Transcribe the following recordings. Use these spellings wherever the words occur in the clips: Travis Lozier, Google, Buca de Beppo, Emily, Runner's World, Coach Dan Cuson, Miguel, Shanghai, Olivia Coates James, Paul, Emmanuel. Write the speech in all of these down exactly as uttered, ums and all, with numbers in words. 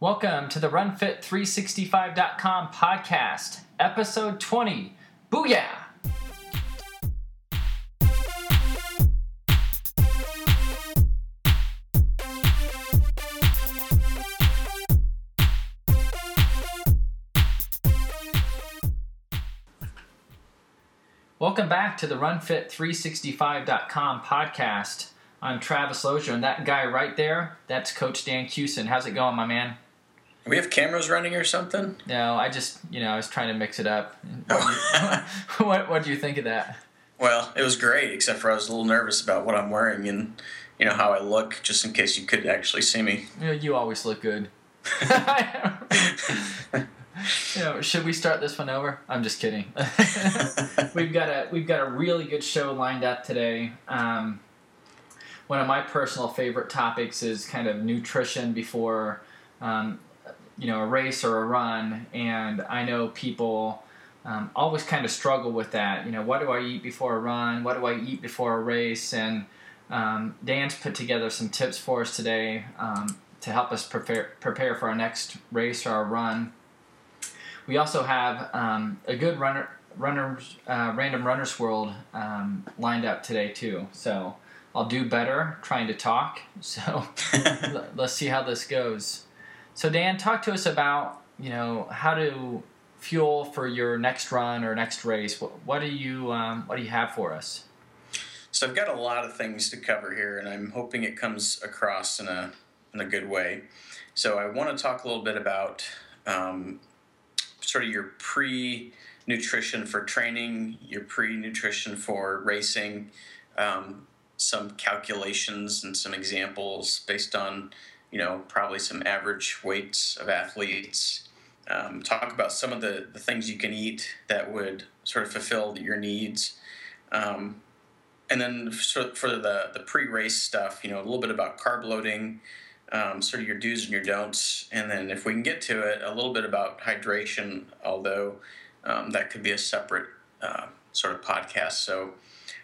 Welcome to the Run Fit three sixty-five dot com podcast, episode twenty. Booyah! Welcome back to the Run Fit three sixty-five dot com podcast. I'm Travis Lozier, and that guy right there, that's Coach Dan Cuson. How's it going, my man? We have cameras running or something? No, I just, you know, I was trying to mix it up. Oh. What What do you think of that? Well, it was great, except for I was a little nervous about what I'm wearing and, you know, how I look, just in case you could actually see me. You know, you always look good. You know, should we start this one over? I'm just kidding. we've got a We've got a really good show lined up today. Um, one of my personal favorite topics is kind of nutrition before Um, you know, a race or a run, and I know people um, always kind of struggle with that. You know, what do I eat before a run? What do I eat before a race? And um, Dan's put together some tips for us today um, to help us prepare prepare for our next race or our run. We also have um, a good runner, runners, uh, random Runner's World um, lined up today too. So I'll do better trying to talk. So let's see how this goes. So Dan, talk to us about, you know, how to fuel for your next run or next race. What, what do you um, what do you have for us? So I've got a lot of things to cover here, and I'm hoping it comes across in a in a good way. So I want to talk a little bit about um, sort of your pre-nutrition for training, your pre-nutrition for racing, um, some calculations and some examples based on, you know, probably some average weights of athletes. Um, talk about some of the, the things you can eat that would sort of fulfill your needs. Um, and then for, for the, the pre-race stuff, you know, a little bit about carb loading, um, sort of your do's and your don'ts. And then if we can get to it, a little bit about hydration, although um, that could be a separate uh, sort of podcast. So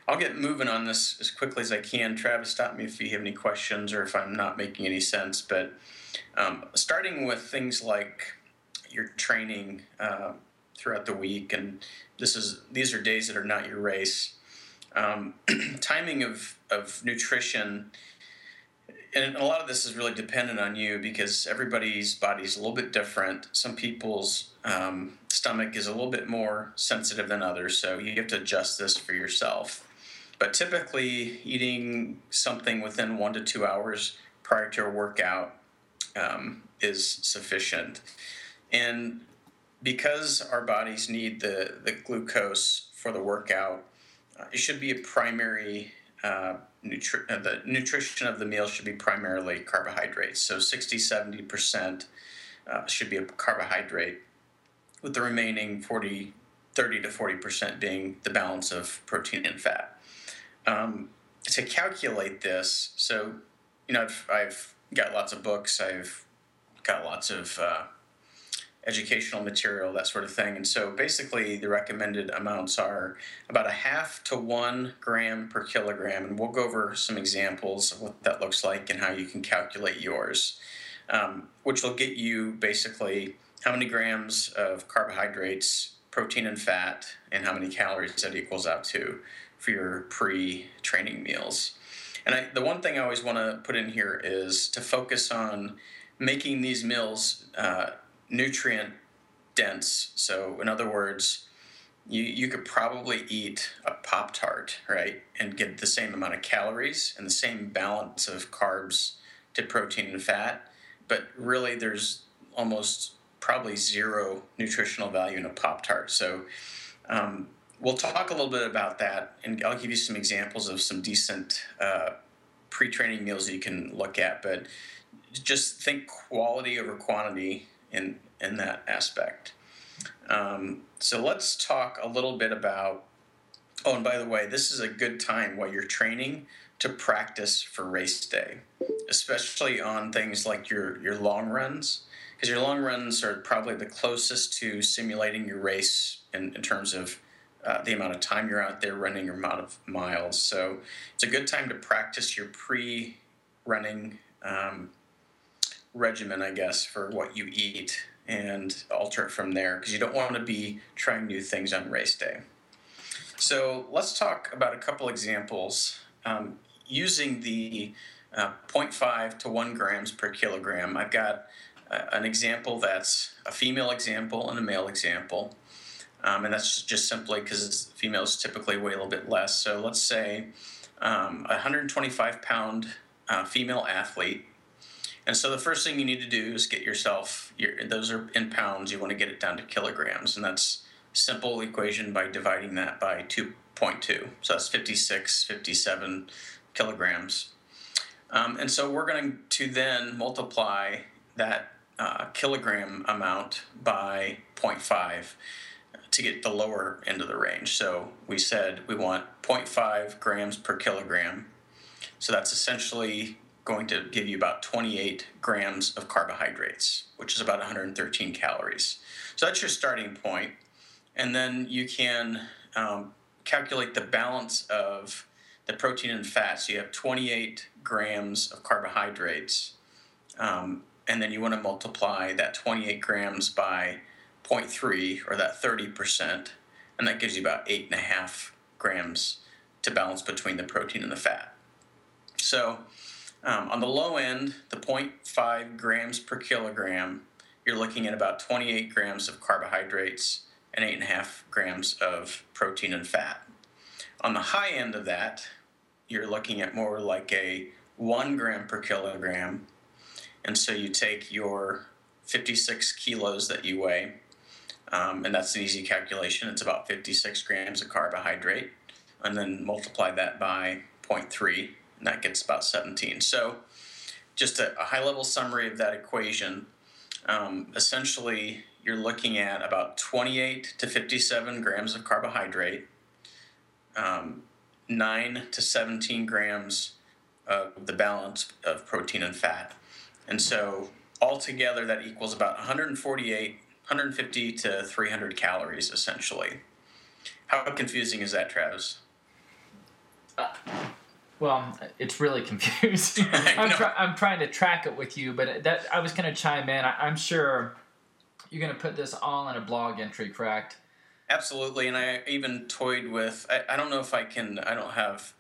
I'll get moving on this as quickly as I can. Travis, stop me if you have any questions or if I'm not making any sense. But um, starting with things like your training uh, throughout the week, and this is these are days that are not your race. Um, timing of, of nutrition, and a lot of this is really dependent on you because everybody's body is a little bit different. Some people's um, stomach is a little bit more sensitive than others, so you have to adjust this for yourself. But typically eating something within one to two hours prior to a workout um, is sufficient. And because our bodies need the, the glucose for the workout, uh, it should be a primary, uh, nutri- uh, the nutrition of the meal should be primarily carbohydrates. So sixty, seventy percent uh, should be a carbohydrate, with the remaining forty, thirty to forty percent being the balance of protein and fat. Um, to calculate this, so, you know, I've, I've got lots of books, I've got lots of uh, educational material, that sort of thing. And so basically the recommended amounts are about a half to one gram per kilogram. And we'll go over some examples of what that looks like and how you can calculate yours, um, which will get you basically how many grams of carbohydrates, protein and fat, and how many calories that equals out to for your pre-training meals. And I, the one thing I always want to put in here is to focus on making these meals uh, nutrient dense. So in other words, you, you could probably eat a Pop-Tart, right, and get the same amount of calories and the same balance of carbs to protein and fat, but really there's almost probably zero nutritional value in a Pop-Tart. So um, we'll talk a little bit about that, and I'll give you some examples of some decent uh, pre-training meals that you can look at, but just think quality over quantity in, in that aspect. Um, so let's talk a little bit about, oh, and by the way, this is a good time while you're training to practice for race day, especially on things like your, your long runs. Because your long runs are probably the closest to simulating your race in, in terms of uh, the amount of time you're out there running, your amount of miles. So it's a good time to practice your pre-running um, regimen, I guess, for what you eat and alter it from there, because you don't want to be trying new things on race day. So let's talk about a couple examples um, using the uh, zero point five to one grams per kilogram. I've got uh, an example that's a female example and a male example. Um, and that's just simply because females typically weigh a little bit less. So let's say um, a one hundred twenty-five pound uh, female athlete. And so the first thing you need to do is get yourself, your, those are in pounds, you want to get it down to kilograms. And that's simple equation by dividing that by two point two. So that's fifty-six, fifty-seven kilograms. Um, and so we're going to then multiply that uh, kilogram amount by zero point five to get the lower end of the range. So we said we want zero point five grams per kilogram. So that's essentially going to give you about twenty-eight grams of carbohydrates, which is about one hundred thirteen calories. So that's your starting point. And then you can um, calculate the balance of the protein and fat. So you have twenty-eight grams of carbohydrates. Um, and then you want to multiply that twenty-eight grams by zero point three, or that thirty percent. And that gives you about eight and a half grams to balance between the protein and the fat. So um, on the low end, the zero point five grams per kilogram, you're looking at about twenty-eight grams of carbohydrates and eight and a half grams of protein and fat. On the high end of that, you're looking at more like a one gram per kilogram. And so you take your fifty-six kilos that you weigh, um, and that's an easy calculation. It's about fifty-six grams of carbohydrate, and then multiply that by zero point three, and that gets about seventeen. So just a, a high-level summary of that equation. Um, essentially, you're looking at about twenty-eight to fifty-seven grams of carbohydrate, um, nine to seventeen grams of the balance of protein and fat. And so altogether that equals about one hundred forty-eight, one hundred fifty to three hundred calories essentially. How confusing is that, Travis? Uh, well, it's really confusing. I'm, try- I'm trying to track it with you, but that I was going to chime in. I- I'm sure... You're going to put this all in a blog entry, correct? Absolutely, and I even toyed with, I, I don't know if I can, I don't have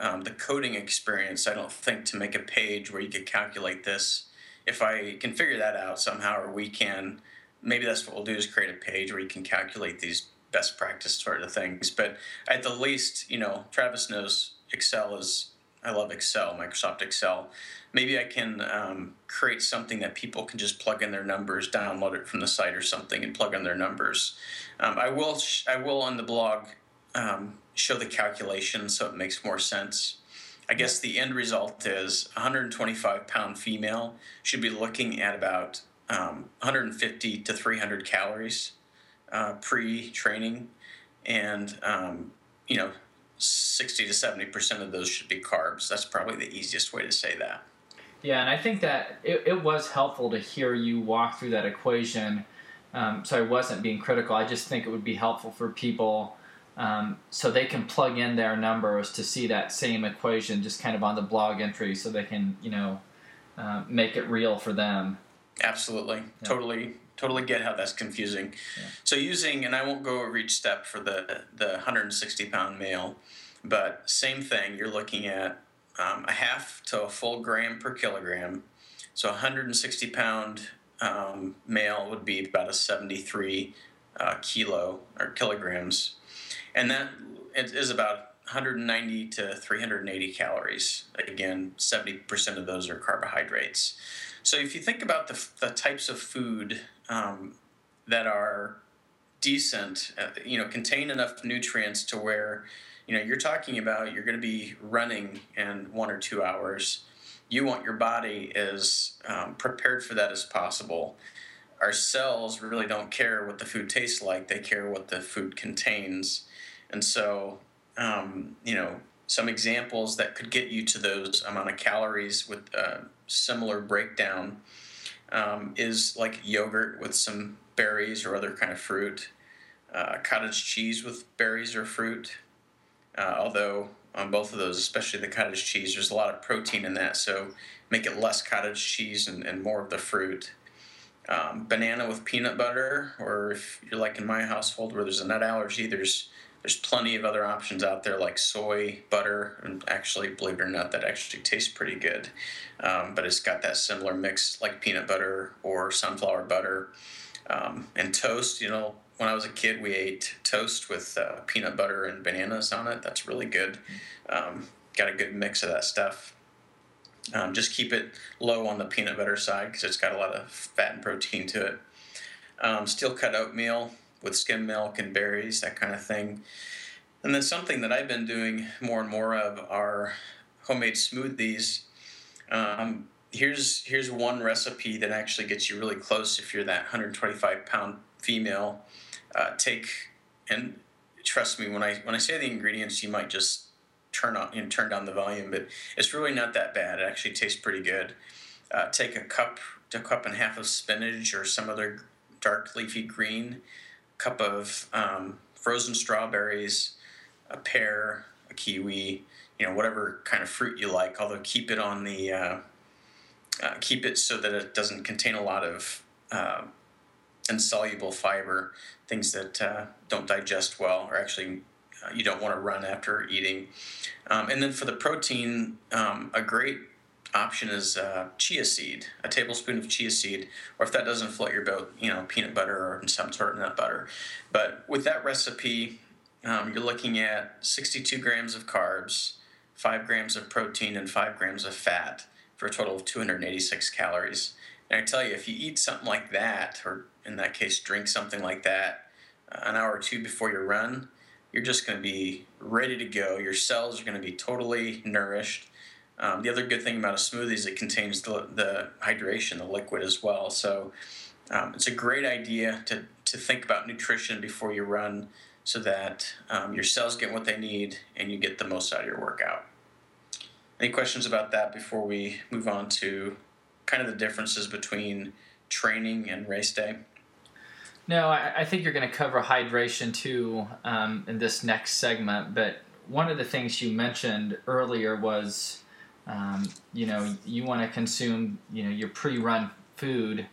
um, the coding experience, I don't think, to make a page where you could calculate this. If I can figure that out somehow, or we can, maybe that's what we'll do, is create a page where you can calculate these best practice sort of things. But at the least, you know, Travis knows Excel is, I love Excel, Microsoft Excel. Maybe I can um, create something that people can just plug in their numbers, download it from the site or something, and plug in their numbers. Um, I will sh- I will on the blog um, show the calculation so it makes more sense. I guess the end result is one hundred twenty-five pound female should be looking at about um, one hundred fifty to three hundred calories uh, pre-training, and um, you know, sixty to seventy percent of those should be carbs. That's probably the easiest way to say that. Yeah, and I think that it, it was helpful to hear you walk through that equation. Um, so I wasn't being critical. I just think it would be helpful for people um, so they can plug in their numbers to see that same equation just kind of on the blog entry so they can, you know, uh, make it real for them. Absolutely. Yeah. Totally. Totally get how that's confusing. Yeah. So using, and I won't go over each step for the, the one hundred sixty pound male, but same thing, you're looking at Um, a half to a full gram per kilogram. So one hundred sixty pound um, male would be about a seventy-three uh, kilo or kilograms. And that is about one hundred ninety to three hundred eighty calories. Again, seventy percent of those are carbohydrates. So if you think about the, the types of food um, that are decent, uh, you know, contain enough nutrients to where, you know, you're talking about you're going to be running in one or two hours. You want your body as um, prepared for that as possible. Our cells really don't care what the food tastes like. They care what the food contains. And so, um, you know, some examples that could get you to those amount of calories with a similar breakdown um, is like yogurt with some berries or other kind of fruit, uh, cottage cheese with berries or fruit. Uh, although on both of those, especially the cottage cheese. There's a lot of protein in that, so make it less cottage cheese and, and more of the fruit. Um, banana with peanut butter, or if you're like in my household where there's a nut allergy, there's there's plenty of other options out there like soy butter, and actually, believe it or not, that actually tastes pretty good. Um, but it's got that similar mix like peanut butter or sunflower butter. Um, and toast, you know, when I was a kid, we ate toast with uh, peanut butter and bananas on it. That's really good. Um, got a good mix of that stuff. Um, just keep it low on the peanut butter side because it's got a lot of fat and protein to it. Um, steel cut oatmeal with skim milk and berries, that kind of thing. And then something that I've been doing more and more of are homemade smoothies. Um, Here's here's one recipe that actually gets you really close if you're that one hundred twenty-five pound female. Uh, take, and trust me, when I when I say the ingredients, you might just turn on and turn down the volume, but it's really not that bad. It actually tastes pretty good. Uh, take a cup, a cup and a half of spinach or some other dark leafy green, a cup of um, frozen strawberries, a pear, a kiwi, you know, whatever kind of fruit you like. Although keep it on the uh, Uh, keep it so that it doesn't contain a lot of uh, insoluble fiber, things that uh, don't digest well, or actually uh, you don't want to run after eating. Um, and then for the protein, um, a great option is uh, chia seed, a tablespoon of chia seed, or if that doesn't float your boat, you know, peanut butter or some sort of nut butter. But with that recipe, um, you're looking at sixty-two grams of carbs, five grams of protein, and five grams of fat, for a total of two hundred eighty-six calories. And I tell you, if you eat something like that, or in that case, drink something like that, uh, an hour or two before your run, you're just going to be ready to go. Your cells are going to be totally nourished. Um, the other good thing about a smoothie is it contains the, the hydration, the liquid as well. So um, it's a great idea to, to think about nutrition before you run so that um, your cells get what they need and you get the most out of your workout. Any questions about that before we move on to kind of the differences between training and race day? No, I, I think you're going to cover hydration too um, in this next segment. But one of the things you mentioned earlier was, um, you know, you want to consume, you know, your pre-run food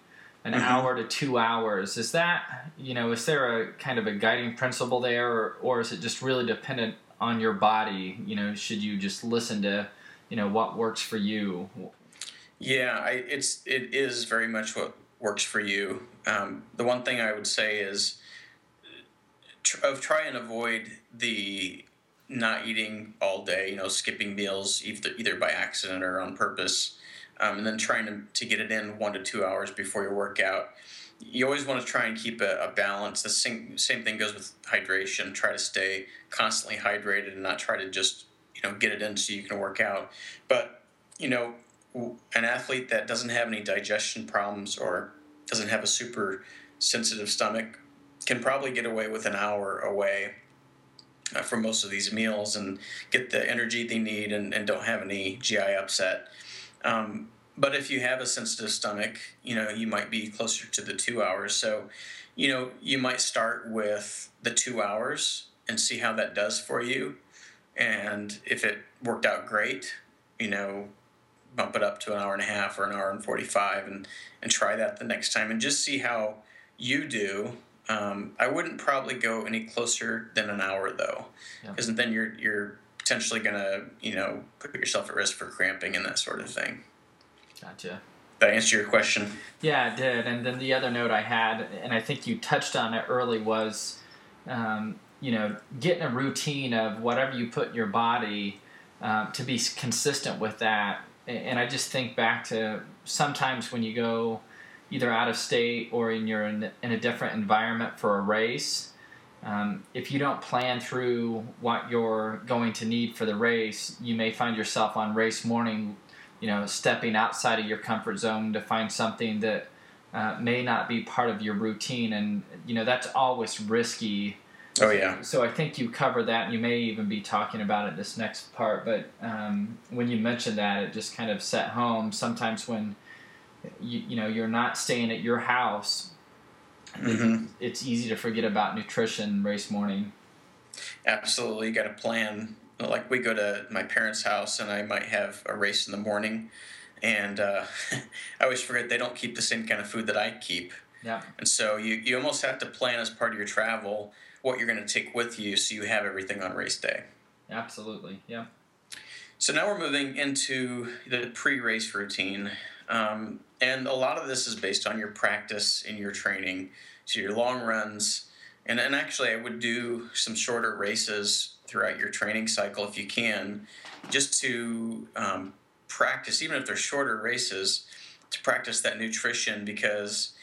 an mm-hmm. hour to two hours. Is that, you know, is there a kind of a guiding principle there, or, or is it just really dependent on your body? You know, should you just listen to, you know, what works for you? Yeah, I, it's it is very much what works for you. Um, the one thing I would say is tr- of try and avoid the not eating all day, you know, skipping meals either, either by accident or on purpose, um, and then trying to, to get it in one to two hours before your workout. You always want to try and keep a, a balance. The same, same thing goes with hydration. Try to stay constantly hydrated and not try to just, you know, get it in so you can work out. But, you know, an athlete that doesn't have any digestion problems or doesn't have a super sensitive stomach can probably get away with an hour away uh, from most of these meals and get the energy they need and, and don't have any G I upset. Um, but if you have a sensitive stomach, you know, you might be closer to the two hours. So, you know, you might start with the two hours and see how that does for you. And if it worked out great, you know, bump it up to an hour and a half or an hour and forty-five and, and try that the next time and just see how you do. Um, I wouldn't probably go any closer than an hour, though, because yeah. then you're you're potentially going to, you know, put yourself at risk for cramping and that sort of thing. Gotcha. Did I answer your question? Yeah, it did. And then the other note I had, and I think you touched on it early, was um, – you know, getting a routine of whatever you put in your body um, to be consistent with that. And I just think back to sometimes when you go either out of state or in your in a different environment for a race, um, if you don't plan through what you're going to need for the race, you may find yourself on race morning, you know, stepping outside of your comfort zone to find something that uh, may not be part of your routine. And, you know, that's always risky. Oh, yeah. So I think you cover that, and you may even be talking about it this next part. But um, when you mentioned that, it just kind of set home. Sometimes when, you, you know, you're not staying at your house, mm-hmm. it's, it's easy to forget about nutrition race morning. Absolutely. You got to plan like we go to my parents' house and I might have a race in the morning, and uh, I always forget they don't keep the same kind of food that I keep. Yeah. And so you, you almost have to plan as part of your travel what you're going to take with you so you have everything on race day. Absolutely, yeah. So now we're moving into the pre-race routine, um, and a lot of this is based on your practice and your training, so your long runs, and, and actually I would do some shorter races throughout your training cycle if you can, just to um, practice, even if they're shorter races, to practice that nutrition, because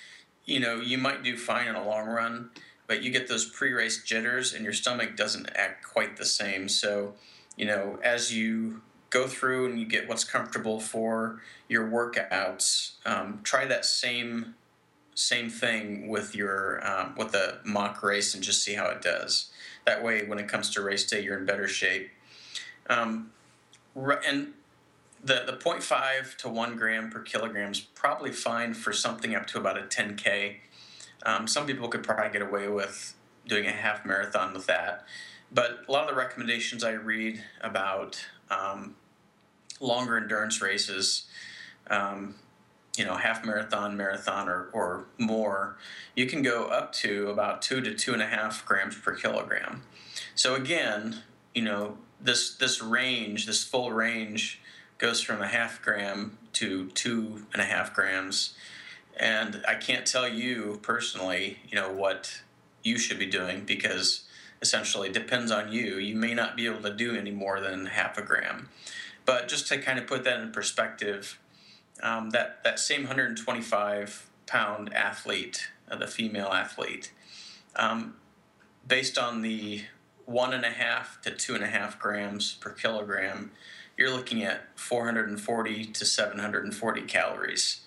you know you might do fine in a long run, but you get those pre-race jitters and your stomach doesn't act quite the same. So, you know, as you go through and you get what's comfortable for your workouts, um, try that same same thing with your um, with the mock race and just see how it does. That way, when it comes to race day, you're in better shape. Um, and the the zero point five to one gram per kilogram is probably fine for something up to about a ten K. Um, some people could probably get away with doing a half marathon with that. But a lot of the recommendations I read about um, longer endurance races, um, you know, half marathon, marathon, or, or more, you can go up to about two to two and a half grams per kilogram. So again, you know, this this range, this full range goes from a half gram to two and a half grams. And I can't tell you personally, you know, what you should be doing, because essentially it depends on you. You may not be able to do any more than half a gram. But just to kind of put that in perspective, um, that, that same one hundred twenty-five pound athlete, uh, the female athlete, um, based on the one and a half to two and a half grams per kilogram, you're looking at four hundred forty to seven hundred forty calories.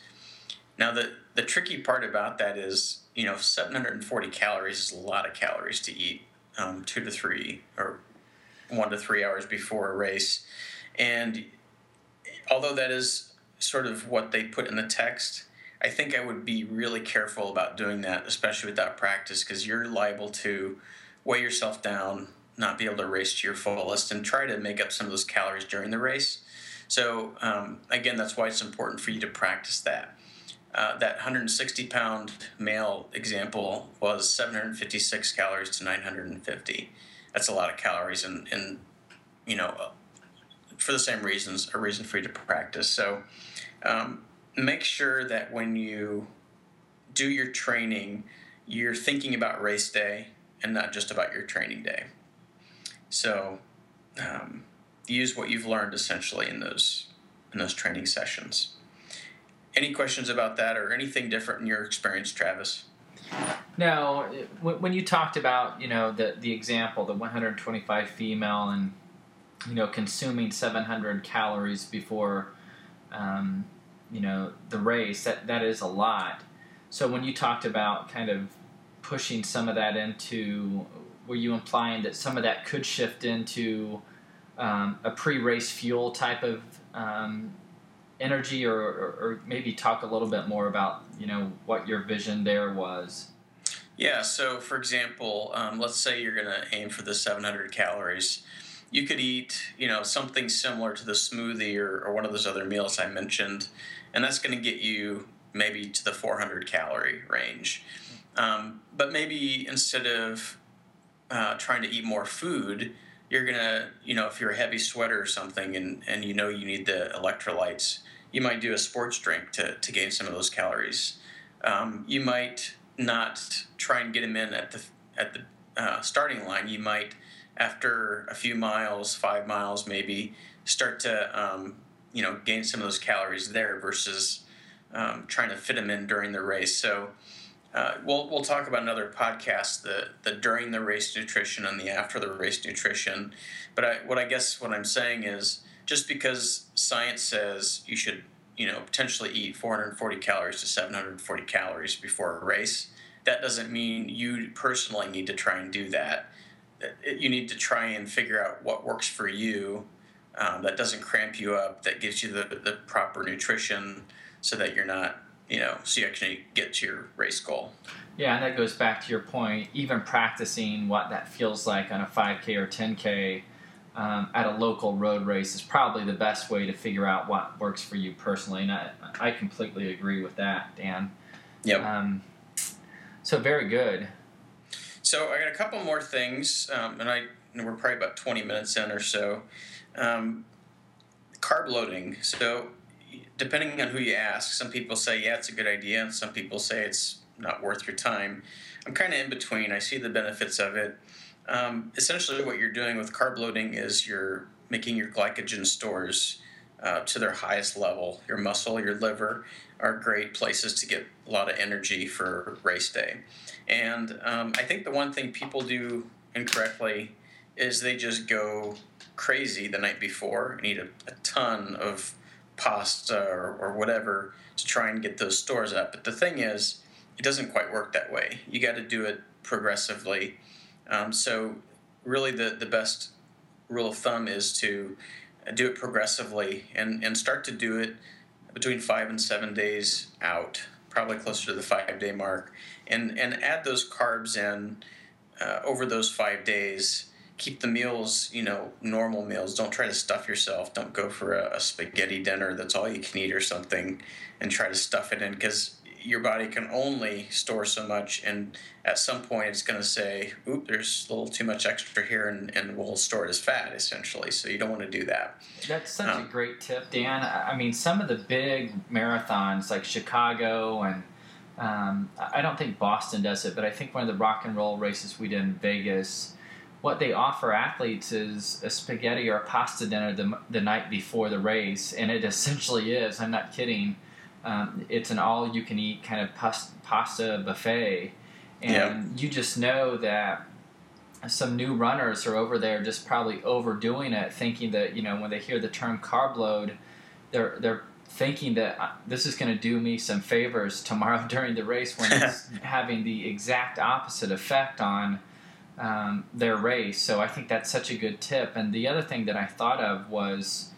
Now, the, the tricky part about that is, you know, seven hundred forty calories is a lot of calories to eat um, two to three or one to three hours before a race. And although that is sort of what they put in the text, I think I would be really careful about doing that, especially without practice, because you're liable to weigh yourself down, not be able to race to your fullest, and try to make up some of those calories during the race. So, um, again, that's why it's important for you to practice that. Uh, that one hundred sixty pound male example was seven hundred fifty-six calories to nine hundred fifty. That's a lot of calories, and, and you know, for the same reasons, a reason for you to practice. So um, make sure that when you do your training, you're thinking about race day and not just about your training day. So um, use what you've learned essentially in those in those training sessions. Any questions about that or anything different in your experience, Travis? No. When you talked about, you know, the, the example, the one hundred twenty-five female and, you know, consuming seven hundred calories before, um, you know, the race, that, that is a lot. So when you talked about kind of pushing some of that into, were you implying that some of that could shift into um, a pre-race fuel type of um energy, or, or, or maybe talk a little bit more about, you know, what your vision there was. Yeah, so for example, um, let's say you're going to aim for the seven hundred calories. You could eat, you know, something similar to the smoothie or, or one of those other meals I mentioned, and that's going to get you maybe to the four hundred calorie range. Um, but maybe instead of uh, trying to eat more food, you're going to, you know, if you're a heavy sweater or something and, and you know you need the electrolytes, you might do a sports drink to, to gain some of those calories. Um, you might not try and get them in at the at the uh, starting line. You might, after a few miles, five miles maybe, start to, um, you know, gain some of those calories there versus um, trying to fit them in during the race. So Uh, we'll we'll talk about another podcast, the the during the race nutrition and the after the race nutrition. But I, what I guess what I'm saying is, just because science says you should, you know, potentially eat four hundred forty calories to seven hundred forty calories before a race, that doesn't mean you personally need to try and do that. You need to try and figure out what works for you, um, that doesn't cramp you up, that gives you the, the proper nutrition so that you're not, you know, so you actually get to your race goal. Yeah, and that goes back to your point, even practicing what that feels like on a five K or ten K um, at a local road race is probably the best way to figure out what works for you personally. And I, I completely agree with that, Dan. Yep. Um, so very good. So I got a couple more things, um, and I and we're probably about twenty minutes in or so. Um, carb loading. So depending on who you ask, some people say, yeah, it's a good idea, and some people say it's not worth your time. I'm kind of in between. I see the benefits of it. Um, essentially what you're doing with carb loading is you're making your glycogen stores uh, to their highest level. Your muscle, your liver are great places to get a lot of energy for race day. And um, I think the one thing people do incorrectly is they just go crazy the night before and eat a, a ton of pasta or, or whatever to try and get those stores up. But the thing is, it doesn't quite work that way. You got to do it progressively. Um, so really the, the best rule of thumb is to do it progressively and, and start to do it between five and seven days out, probably closer to the five-day mark, and, and add those carbs in uh, over those five days. Keep the meals, you know, normal meals. Don't try to stuff yourself. Don't go for a, a spaghetti dinner that's all you can eat or something and try to stuff it in, because your body can only store so much, and at some point it's going to say, oop, there's a little too much extra here, and, and we'll store it as fat, essentially. So you don't want to do that. That's such um, a great tip, Dan. I mean, some of the big marathons like Chicago and um, I don't think Boston does it, but I think one of the rock and roll races we did in Vegas, what they offer athletes is a spaghetti or a pasta dinner the, the night before the race, and it essentially is, I'm not kidding, Um, it's an all-you-can-eat kind of pasta, pasta buffet, and yeah. you just know that some new runners are over there just probably overdoing it, thinking that, you know, when they hear the term carb load, they're they're thinking that this is going to do me some favors tomorrow during the race, when it's having the exact opposite effect on um, their race. So I think that's such a good tip. And the other thing that I thought of was,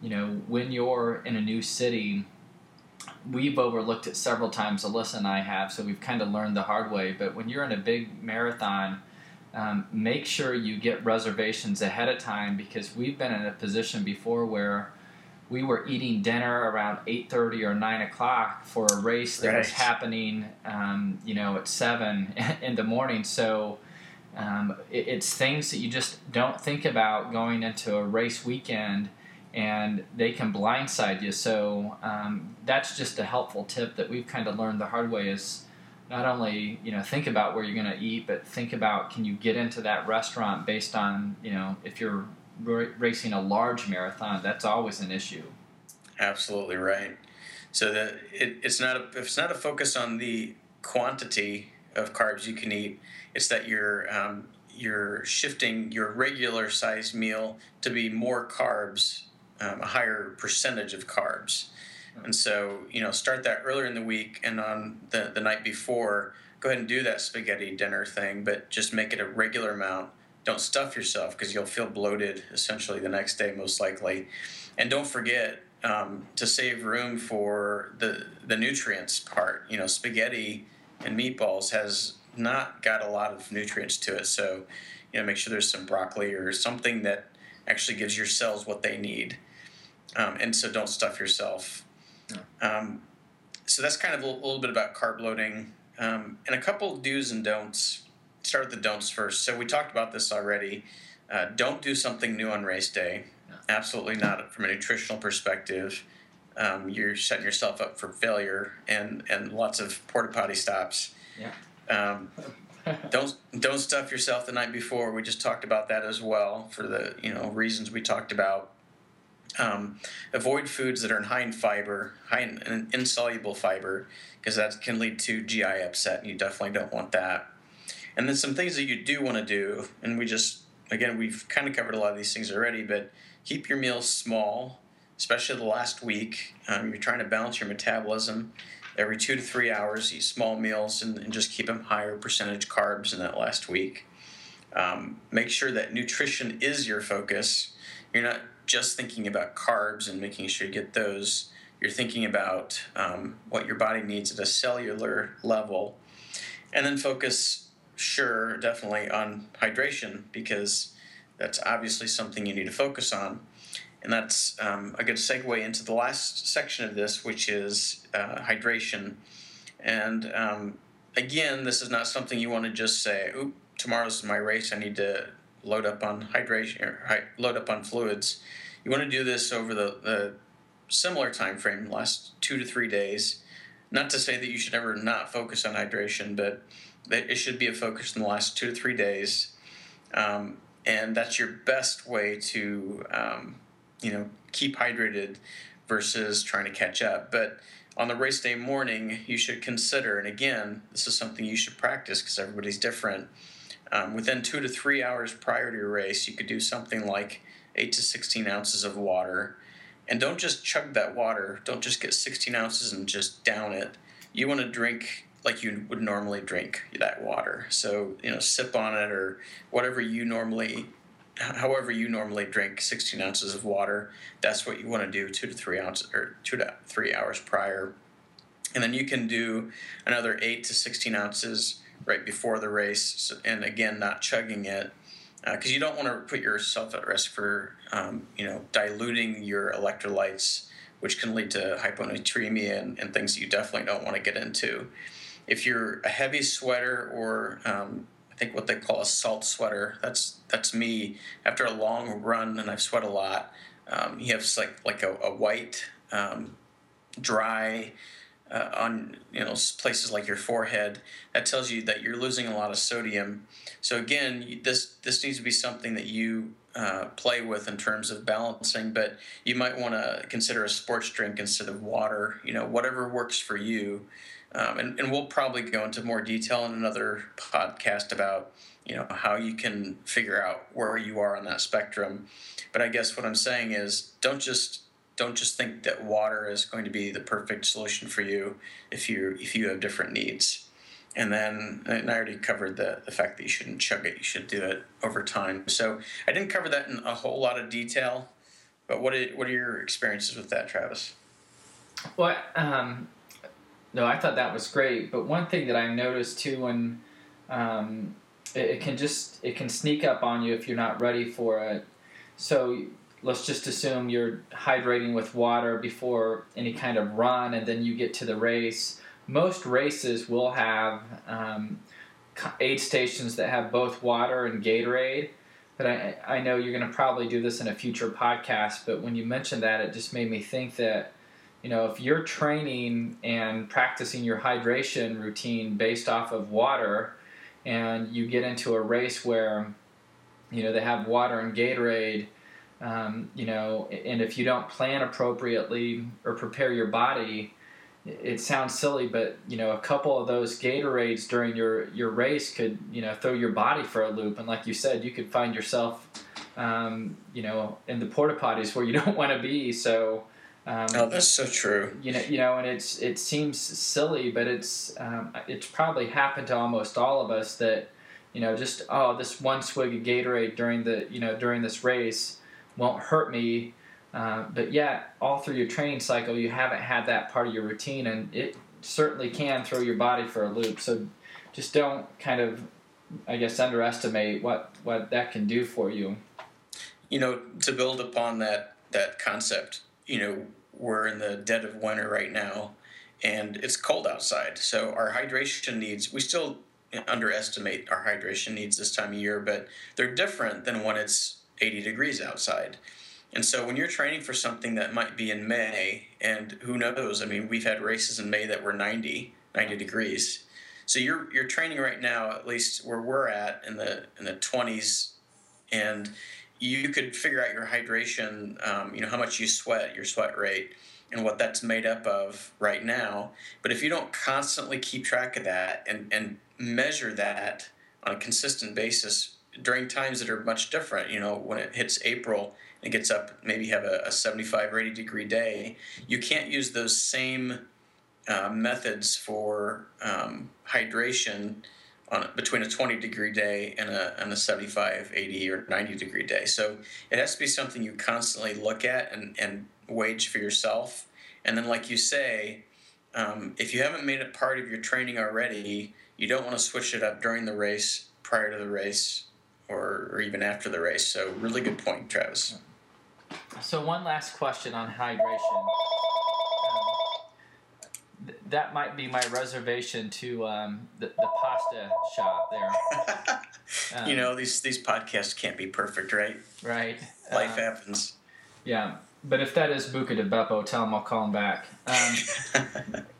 you know, when you're in a new city, we've overlooked it several times, Alyssa and I have, so we've kind of learned the hard way. But when you're in a big marathon, um, make sure you get reservations ahead of time, because we've been in a position before where we were eating dinner around eight thirty or nine o'clock for a race that right. was happening um, you know, at seven in the morning. So um, it, it's things that you just don't think about going into a race weekend, and they can blindside you. So um, that's just a helpful tip that we've kind of learned the hard way, is not only, you know, think about where you're going to eat, but think about, can you get into that restaurant based on, you know, if you're r- racing a large marathon, that's always an issue. Absolutely right. So that it, it's not a, it's not a focus on the quantity of carbs you can eat. It's that you're um, you're shifting your regular size meal to be more carbs. Um, a higher percentage of carbs. And so, you know, start that earlier in the week, and on the, the night before, go ahead and do that spaghetti dinner thing, but just make it a regular amount. Don't stuff yourself, because you'll feel bloated essentially the next day, most likely. And don't forget um, to save room for the, the nutrients part. You know, spaghetti and meatballs has not got a lot of nutrients to it. So, you know, make sure there's some broccoli or something that actually gives your cells what they need. Um, and so don't stuff yourself. Yeah. Um, so that's kind of a little bit about carb loading. Um, and a couple do's and don'ts. Start with the don'ts first. So we talked about this already. Uh, don't do something new on race day. No. Absolutely not from a nutritional perspective. Um, you're setting yourself up for failure and, and lots of porta potty stops. Yeah. Um, don't don't stuff yourself the night before. We just talked about that as well, for the, you know, reasons we talked about. Um, avoid foods that are high in fiber, high in, in insoluble fiber, because that can lead to G I upset, and you definitely don't want that. And then some things that you do want to do, and we just, again, we've kind of covered a lot of these things already, but keep your meals small, especially the last week. Um, you're trying to balance your metabolism. Every two to three hours, eat small meals, and, and just keep them higher percentage carbs in that last week. Um, make sure that nutrition is your focus. You're not just thinking about carbs and making sure you get those. You're thinking about um, what your body needs at a cellular level. And then focus, sure, definitely on hydration, because that's obviously something you need to focus on. And that's um, a good segue into the last section of this, which is uh, hydration. And um, again, this is not something you want to just say, oop, tomorrow's my race, I need to load up on hydration, or hi- load up on fluids. You want to do this over the, the similar time frame, last two to three days. Not to say that you should ever not focus on hydration, but it should be a focus in the last two to three days. Um, and that's your best way to... Um, you know, keep hydrated versus trying to catch up. But on the race day morning, you should consider, and again, this is something you should practice because everybody's different. Um, within two to three hours prior to your race, you could do something like eight to sixteen ounces of water. And don't just chug that water. Don't just get sixteen ounces and just down it. You want to drink like you would normally drink that water. So, you know, sip on it or whatever you normally However you normally drink sixteen ounces of water, that's what you want to do two to three ounces or two to three hours prior. And then you can do another eight to sixteen ounces right before the race. And again, not chugging it because uh, you don't want to put yourself at risk for, um, you know, diluting your electrolytes, which can lead to hyponatremia and, and things that you definitely don't want to get into. If you're a heavy sweater or, um, I think what they call a salt sweater. That's that's me after a long run, and I've sweat a lot. Um, you have like like a, a white, um, dry uh, on you know places like your forehead. That tells you that you're losing a lot of sodium. So again, you, this this needs to be something that you uh, play with in terms of balancing. But you might want to consider a sports drink instead of water. You know, whatever works for you. Um, and, and we'll probably go into more detail in another podcast about, you know, how you can figure out where you are on that spectrum. But I guess what I'm saying is don't just don't just think that water is going to be the perfect solution for you if you if you have different needs. And then and I already covered the, the fact that you shouldn't chug it. You should do it over time. So I didn't cover that in a whole lot of detail. But what are, what are your experiences with that, Travis? Well, um No, I thought that was great. But one thing that I noticed too, when um, it, it can just it can sneak up on you if you're not ready for it. So let's just assume you're hydrating with water before any kind of run, and then you get to the race. Most races will have um, aid stations that have both water and Gatorade. But I I know you're going to probably do this in a future podcast. But when you mentioned that, it just made me think that, you know, if you're training and practicing your hydration routine based off of water and you get into a race where, you know, they have water and Gatorade, um, you know, and if you don't plan appropriately or prepare your body, it sounds silly, but, you know, a couple of those Gatorades during your, your race could, you know, throw your body for a loop. And like you said, you could find yourself, um, you know, in the porta potties where you don't want to be. So... Um, oh, that's so true. You know, you know, and it's it seems silly, but it's um, it's probably happened to almost all of us that, you know, just oh, this one swig of Gatorade during the you know during this race won't hurt me, uh, but yet all through your training cycle you haven't had that part of your routine, and it certainly can throw your body for a loop. So just don't kind of, I guess, underestimate what what that can do for you. You know, to build upon that that concept. You know, we're in the dead of winter right now, and it's cold outside. So our hydration needs, we still underestimate our hydration needs this time of year, but they're different than when it's eighty degrees outside. And so when you're training for something that might be in May, and who knows, I mean, we've had races in May that were ninety, ninety degrees. So you're you're training right now, at least where we're at, in the in the twenties, and you could figure out your hydration, um, you know, how much you sweat, your sweat rate, and what that's made up of right now. But if you don't constantly keep track of that and, and measure that on a consistent basis during times that are much different, you know, when it hits April and it gets up, maybe have a, a seventy-five or eighty degree day, you can't use those same uh, methods for um, hydration on between a twenty degree day and a and a seventy-five, eighty, or ninety degree day. So it has to be something you constantly look at and, and wage for yourself. And then, like you say, um, if you haven't made it part of your training already, you don't want to switch it up during the race, prior to the race, or, or even after the race. So really good point, Travis. So one last question on hydration. Um, th- that might be my reservation to um, the, the pasta shop there. Um, you know, these, these podcasts can't be perfect, right? Right. Life um, happens. Yeah. But if that is Buca de Beppo, tell him I'll call him back. Um,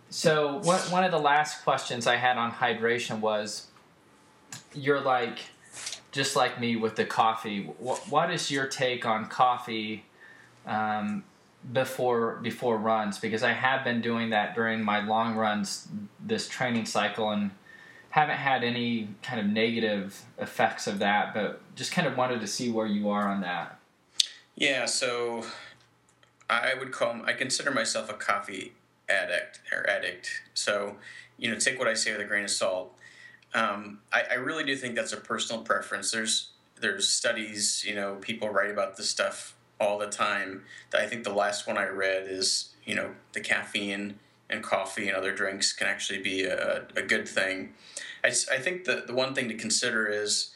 so one, one of the last questions I had on hydration was, you're like, just like me with the coffee, what, what is your take on coffee um, before before runs? Because I have been doing that during my long runs this training cycle and haven't had any kind of negative effects of that, but just kind of wanted to see where you are on that. Yeah, so I would call, I consider myself a coffee addict or addict. So, you know, take what I say with a grain of salt. Um, I, I really do think that's a personal preference. There's there's studies, you know, people write about this stuff all the time. I think the last one I read is, you know, the caffeine and coffee and other drinks can actually be a, a good thing. I, I think the, the one thing to consider is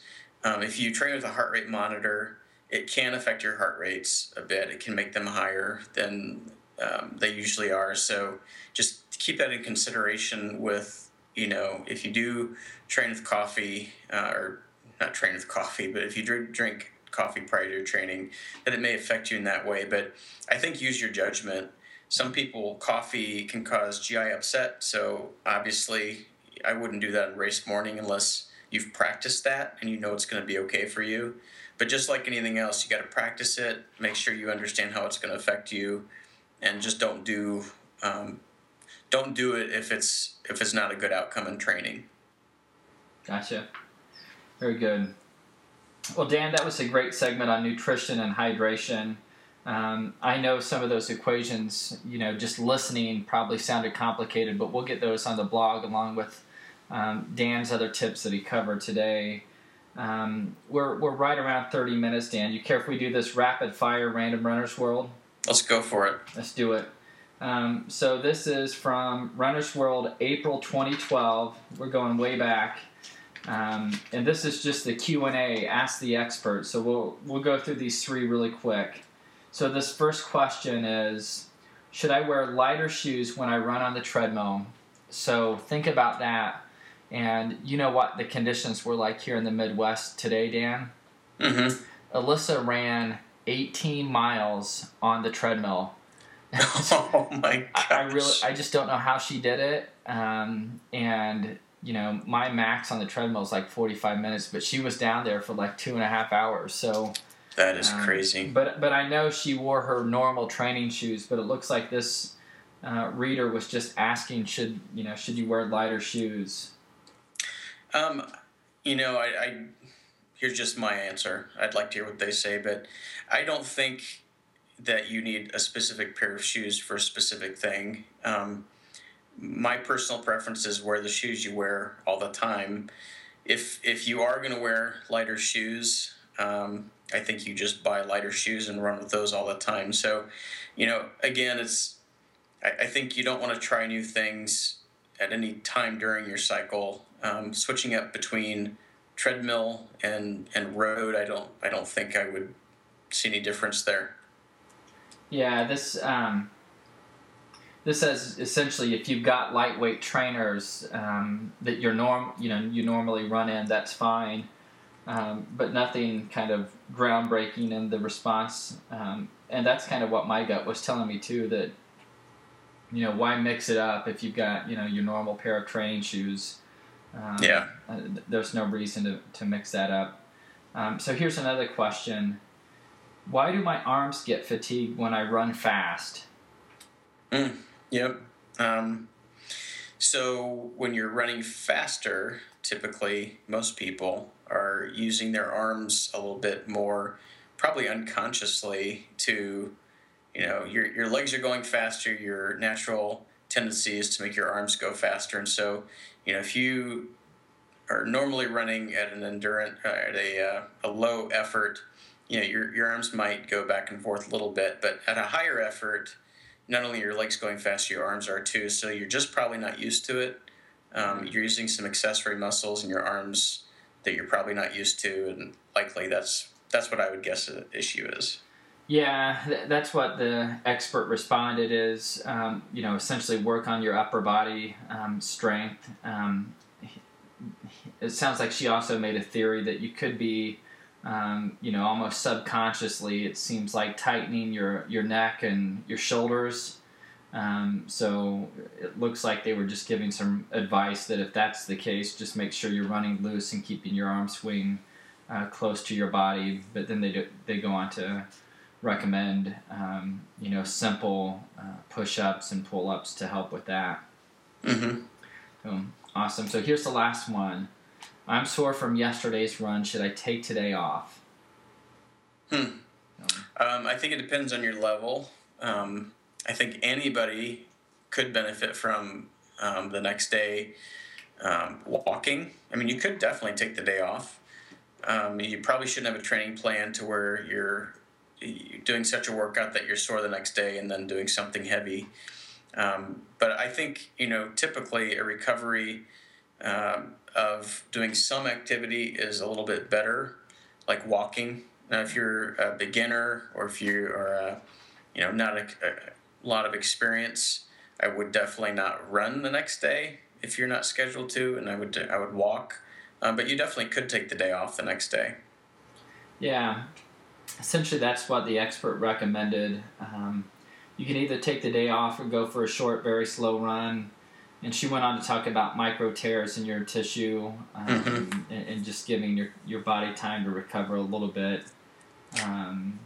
um, if you train with a heart rate monitor, it can affect your heart rates a bit. It can make them higher than um, they usually are. So just keep that in consideration with, you know, if you do train with coffee, uh, or not train with coffee, but if you drink, drink coffee prior to your training, that it may affect you in that way. But I think use your judgment. Some people, coffee can cause G I upset. So obviously, I wouldn't do that in race morning unless you've practiced that and you know it's going to be okay for you. But just like anything else, you got to practice it, make sure you understand how it's going to affect you, and just don't do um, Don't do it if it's if it's not a good outcome in training. Gotcha. Very good. Well, Dan, that was a great segment on nutrition and hydration. Um, I know some of those equations, you know, just listening probably sounded complicated, but we'll get those on the blog along with um, Dan's other tips that he covered today. Um, we're we're right around thirty minutes, Dan. You care if we do this rapid fire random runner's world? Let's go for it. Let's do it. Um, so this is from Runner's World, April twenty twelve. We're going way back. Um, and this is just the Q and A, Ask the Expert. So we'll we'll go through these three really quick. So this first question is, should I wear lighter shoes when I run on the treadmill? So think about that. And you know what the conditions were like here in the Midwest today, Dan? Mm-hmm. Alyssa ran eighteen miles on the treadmill. Oh my gosh. I really, I just don't know how she did it. Um, and, you know, my max on the treadmill is like forty-five minutes, but she was down there for like two and a half hours. So that is um, crazy. But but I know she wore her normal training shoes, but it looks like this uh, reader was just asking, should, you know, should you wear lighter shoes? Um, you know, I, I here's just my answer. I'd like to hear what they say, but I don't think that you need a specific pair of shoes for a specific thing. Um, my personal preference is wear the shoes you wear all the time. If if you are going to wear lighter shoes, um, I think you just buy lighter shoes and run with those all the time. So, you know, again, it's I, I think you don't want to try new things at any time during your cycle. Um, switching up between treadmill and and road, I don't I don't think I would see any difference there. Yeah, this um, this says essentially if you've got lightweight trainers um, that you're norm you know you normally run in, that's fine, um, but nothing kind of groundbreaking in the response, um, and that's kind of what my gut was telling me too, that you know why mix it up if you've got you know your normal pair of training shoes. Um, yeah, there's no reason to to mix that up. Um, so here's another question. Why do my arms get fatigued when I run fast? Mm, yep. Um, so when you're running faster, typically most people are using their arms a little bit more, probably unconsciously to, you know, your your legs are going faster. Your natural tendency is to make your arms go faster. And so, you know, if you are normally running at an endurance, uh, at a, uh, a low effort, you know, your your arms might go back and forth a little bit, but at a higher effort, not only are your legs going faster, your arms are too, so you're just probably not used to it. Um, you're using some accessory muscles in your arms that you're probably not used to, and likely that's that's what I would guess the issue is. Yeah, th- that's what the expert responded is, um, you know, essentially work on your upper body um, strength. Um, it sounds like she also made a theory that you could be, um, you know, almost subconsciously, it seems like tightening your, your neck and your shoulders. Um, so it looks like they were just giving some advice that if that's the case, just make sure you're running loose and keeping your arm swing uh, close to your body. But then they do, they go on to recommend um, you know simple uh, push-ups and pull-ups to help with that. Mm-hmm. So, awesome. So here's the last one. I'm sore from yesterday's run. Should I take today off? Hmm. Um, um, I think it depends on your level. Um, I think anybody could benefit from um, the next day um, walking. I mean, you could definitely take the day off. Um, you probably shouldn't have a training plan to where you're doing such a workout that you're sore the next day and then doing something heavy. Um, but I think, you know, typically a recovery um, of doing some activity is a little bit better, like walking. Now, if you're a beginner or if you are, a, you know, not a, a lot of experience, I would definitely not run the next day if you're not scheduled to, and I would I would walk. Um, but you definitely could take the day off the next day. Yeah. Essentially, that's what the expert recommended. Um, you can either take the day off or go for a short, very slow run. And she went on to talk about micro tears in your tissue um, mm-hmm. and, and just giving your, your body time to recover a little bit. Um,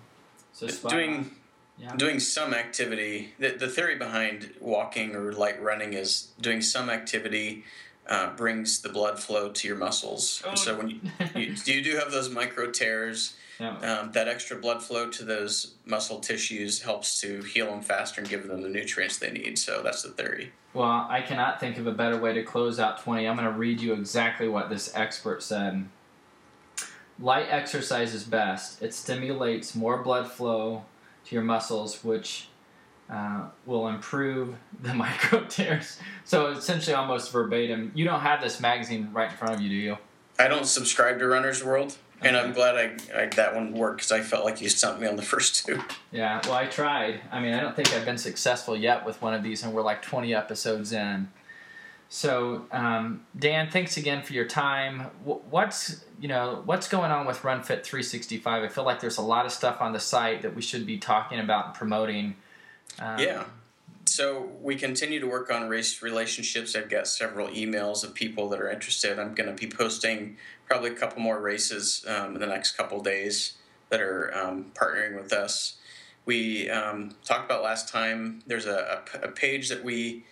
so doing yeah. doing some activity. The, the theory behind walking or light running is doing some activity uh, brings the blood flow to your muscles. Oh. And so when you, you, you do have those micro tears. Yeah. Um, that extra blood flow to those muscle tissues helps to heal them faster and give them the nutrients they need. So that's the theory. Well, I cannot think of a better way to close out twenty. I'm going to read you exactly what this expert said. Light exercise is best. It stimulates more blood flow to your muscles, which uh, will improve the micro tears. So essentially almost verbatim. You don't have this magazine right in front of you, do you? I don't subscribe to Runner's World. And I'm glad I, I that one worked because I felt like you stumped me on the first two. Yeah, well, I tried. I mean, I don't think I've been successful yet with one of these, and we're like twenty episodes in. So, um, Dan, thanks again for your time. What's you know what's going on with RunFit three sixty-five? I feel like there's a lot of stuff on the site that we should be talking about and promoting. Um, yeah. So we continue to work on race relationships. I've got several emails of people that are interested. I'm going to be posting probably a couple more races um, in the next couple days that are um, partnering with us. We um, talked about last time there's a, a, a page that we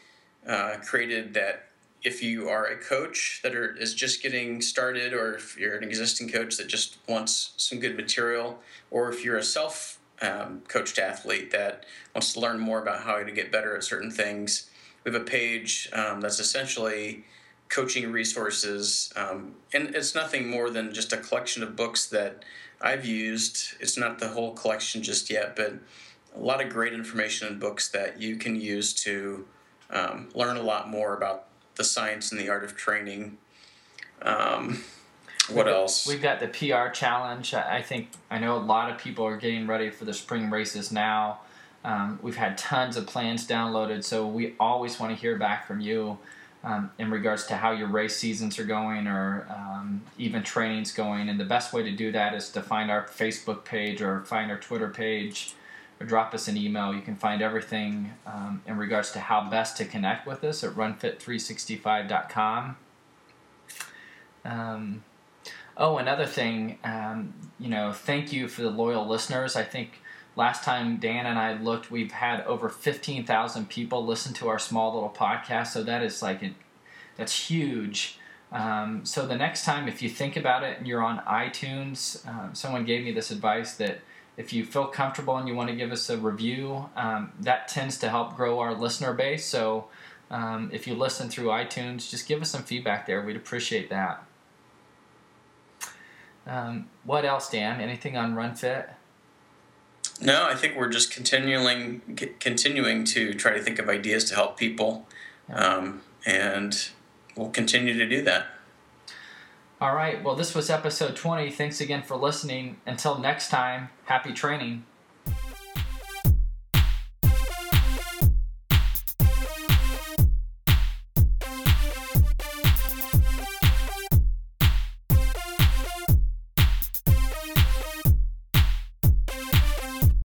uh, created that if you are a coach that are, is just getting started, or if you're an existing coach that just wants some good material, or if you're a self Um, coached athlete that wants to learn more about how to get better at certain things. We have a page um, that's essentially coaching resources, um, and it's nothing more than just a collection of books that I've used. It's not the whole collection just yet, but a lot of great information and books that you can use to um, learn a lot more about the science and the art of training. Um, What else? We've got the P R challenge. I think I know a lot of people are getting ready for the spring races now. Um, we've had tons of plans downloaded, so we always want to hear back from you um, in regards to how your race seasons are going or um, even training's going. And the best way to do that is to find our Facebook page or find our Twitter page or drop us an email. You can find everything um, in regards to how best to connect with us at run fit three sixty-five dot com. Um Oh, another thing, um, you know, thank you for the loyal listeners. I think last time Dan and I looked, we've had over fifteen thousand people listen to our small little podcast. So that is like, a, that's huge. Um, so the next time, if you think about it and you're on iTunes, um, someone gave me this advice that if you feel comfortable and you want to give us a review, um, that tends to help grow our listener base. So um, if you listen through iTunes, just give us some feedback there. We'd appreciate that. Um, what else, Dan? Anything on RunFit? No, I think we're just continuing c- continuing to try to think of ideas to help people, um, and we'll continue to do that. All right, well, this was episode twenty. Thanks again for listening. Until next time, happy training.